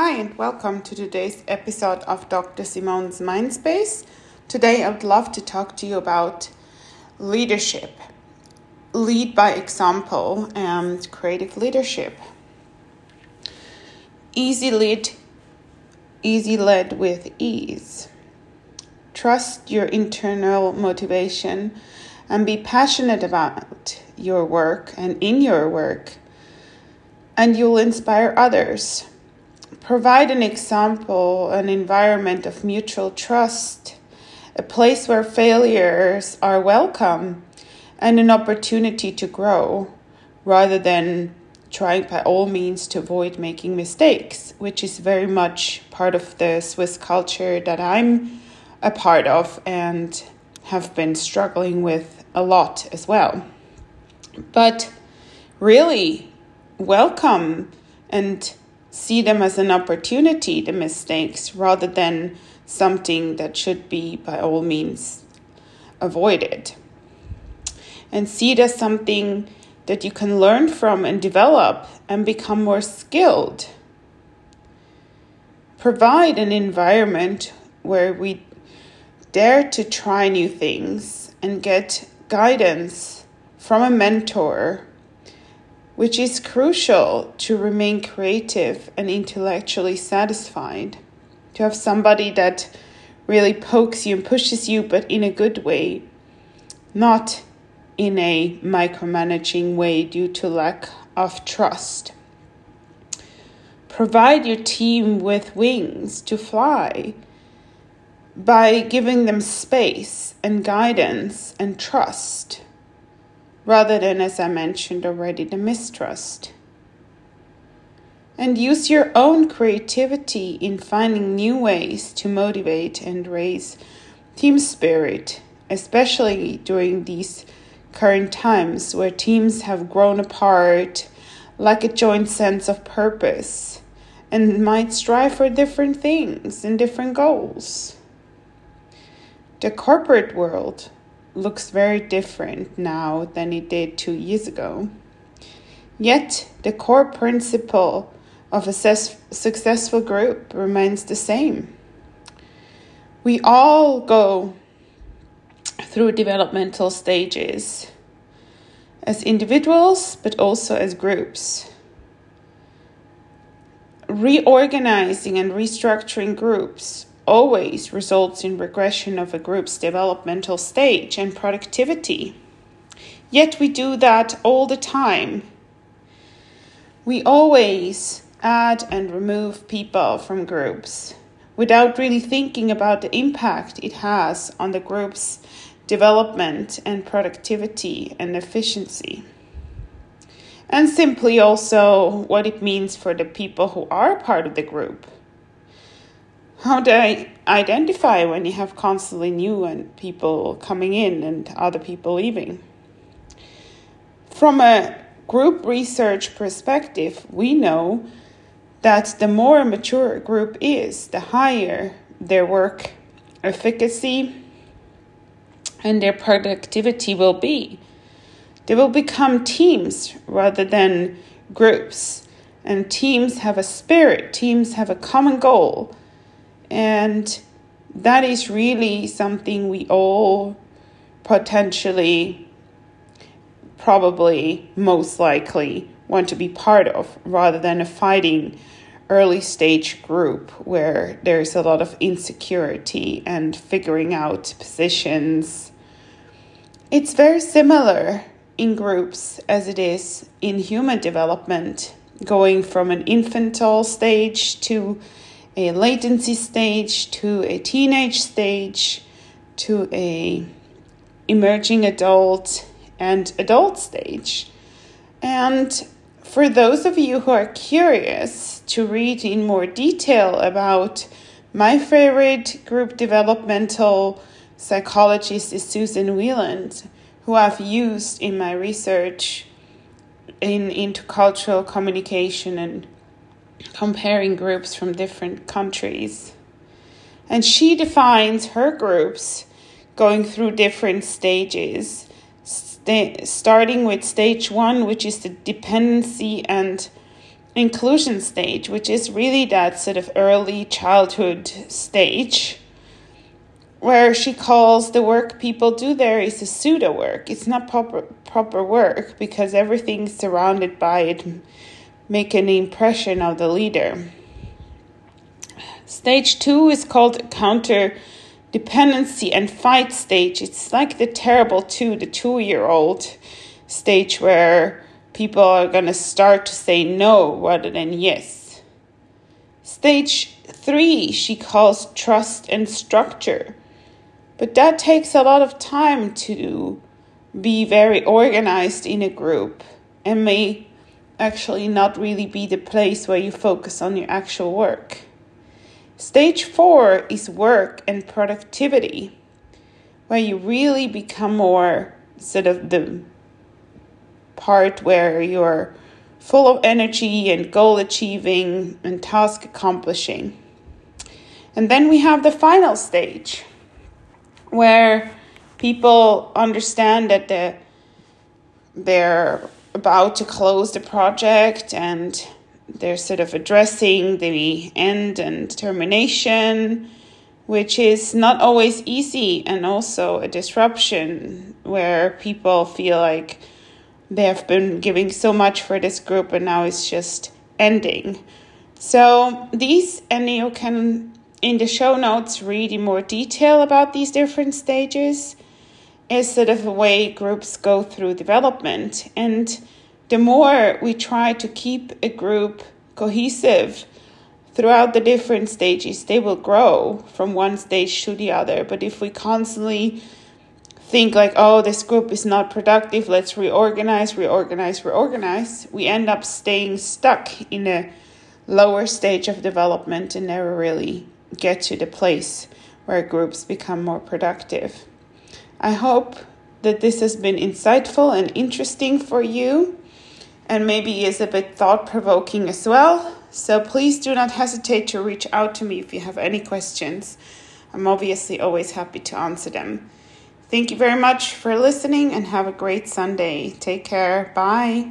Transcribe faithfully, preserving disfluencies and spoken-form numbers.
Hi and welcome to today's episode of Doctor Simone's Mindspace. Today I would love to talk to you about leadership. Lead by example and creative leadership. Easy lead, easy led with ease. Trust your internal motivation and be passionate about your work and in your work, and you'll inspire others. Provide an example, an environment of mutual trust, a place where failures are welcome, and an opportunity to grow, rather than trying by all means to avoid making mistakes, which is very much part of the Swiss culture that I'm a part of and have been struggling with a lot as well. But really welcome and see them as an opportunity, the mistakes, rather than something that should be by all means avoided. And see it as something that you can learn from and develop and become more skilled. Provide an environment where we dare to try new things and get guidance from a mentor, which is crucial to remain creative and intellectually satisfied. To have somebody that really pokes you and pushes you, but in a good way, not in a micromanaging way due to lack of trust. Provide your team with wings to fly by giving them space and guidance and trust, rather than, as I mentioned already, the mistrust. And use your own creativity in finding new ways to motivate and raise team spirit, especially during these current times where teams have grown apart, lack a joint sense of purpose, and might strive for different things and different goals. The corporate world looks very different now than it did two years ago. Yet, the core principle of a ses- successful group remains the same. We all go through developmental stages as individuals, but also as groups. Reorganizing and restructuring groups always results in regression of a group's developmental stage and productivity. Yet we do that all the time. We always add and remove people from groups without really thinking about the impact it has on the group's development and productivity and efficiency. And simply also what it means for the people who are part of the group. How do I identify when you have constantly new and people coming in and other people leaving? From a group research perspective, we know that the more mature a group is, the higher their work efficacy and their productivity will be. They will become teams rather than groups. And teams have a spirit, teams have a common goal. And that is really something we all potentially, probably, most likely want to be part of, rather than a fighting early stage group where there's a lot of insecurity and figuring out positions. It's very similar in groups as it is in human development, going from an infantile stage to a latency stage, to a teenage stage, to a emerging adult and adult stage. And for those of you who are curious to read in more detail about my favorite group developmental psychologist is Susan Wieland, who I've used in my research in intercultural communication and comparing groups from different countries. And she defines her groups going through different stages, st- starting with stage one, which is the dependency and inclusion stage, which is really that sort of early childhood stage, where she calls the work people do there is a pseudo work. It's not proper proper work because everything surrounded by it make an impression of the leader. Stage two is called counter dependency and fight stage. It's like the terrible two, the two-year-old stage where people are going to start to say no rather than yes. Stage three, she calls trust and structure. But that takes a lot of time to be very organized in a group and may actually not really be the place where you focus on your actual work. Stage four is work and productivity, where you really become more sort of the part where you're full of energy and goal achieving and task accomplishing. And then we have the final stage, where people understand that the, they're about to close the project and they're sort of addressing the end and termination, which is not always easy, and also a disruption where people feel like they have been giving so much for this group and now it's just ending. So these, and you can in the show notes read in more detail about these different stages, is sort of a way groups go through development. And the more we try to keep a group cohesive throughout the different stages, they will grow from one stage to the other. But if we constantly think like, oh, this group is not productive, let's reorganize, reorganize, reorganize, we end up staying stuck in a lower stage of development and never really get to the place where groups become more productive. I hope that this has been insightful and interesting for you, and maybe is a bit thought-provoking as well. So please do not hesitate to reach out to me if you have any questions. I'm obviously always happy to answer them. Thank you very much for listening and have a great Sunday. Take care. Bye.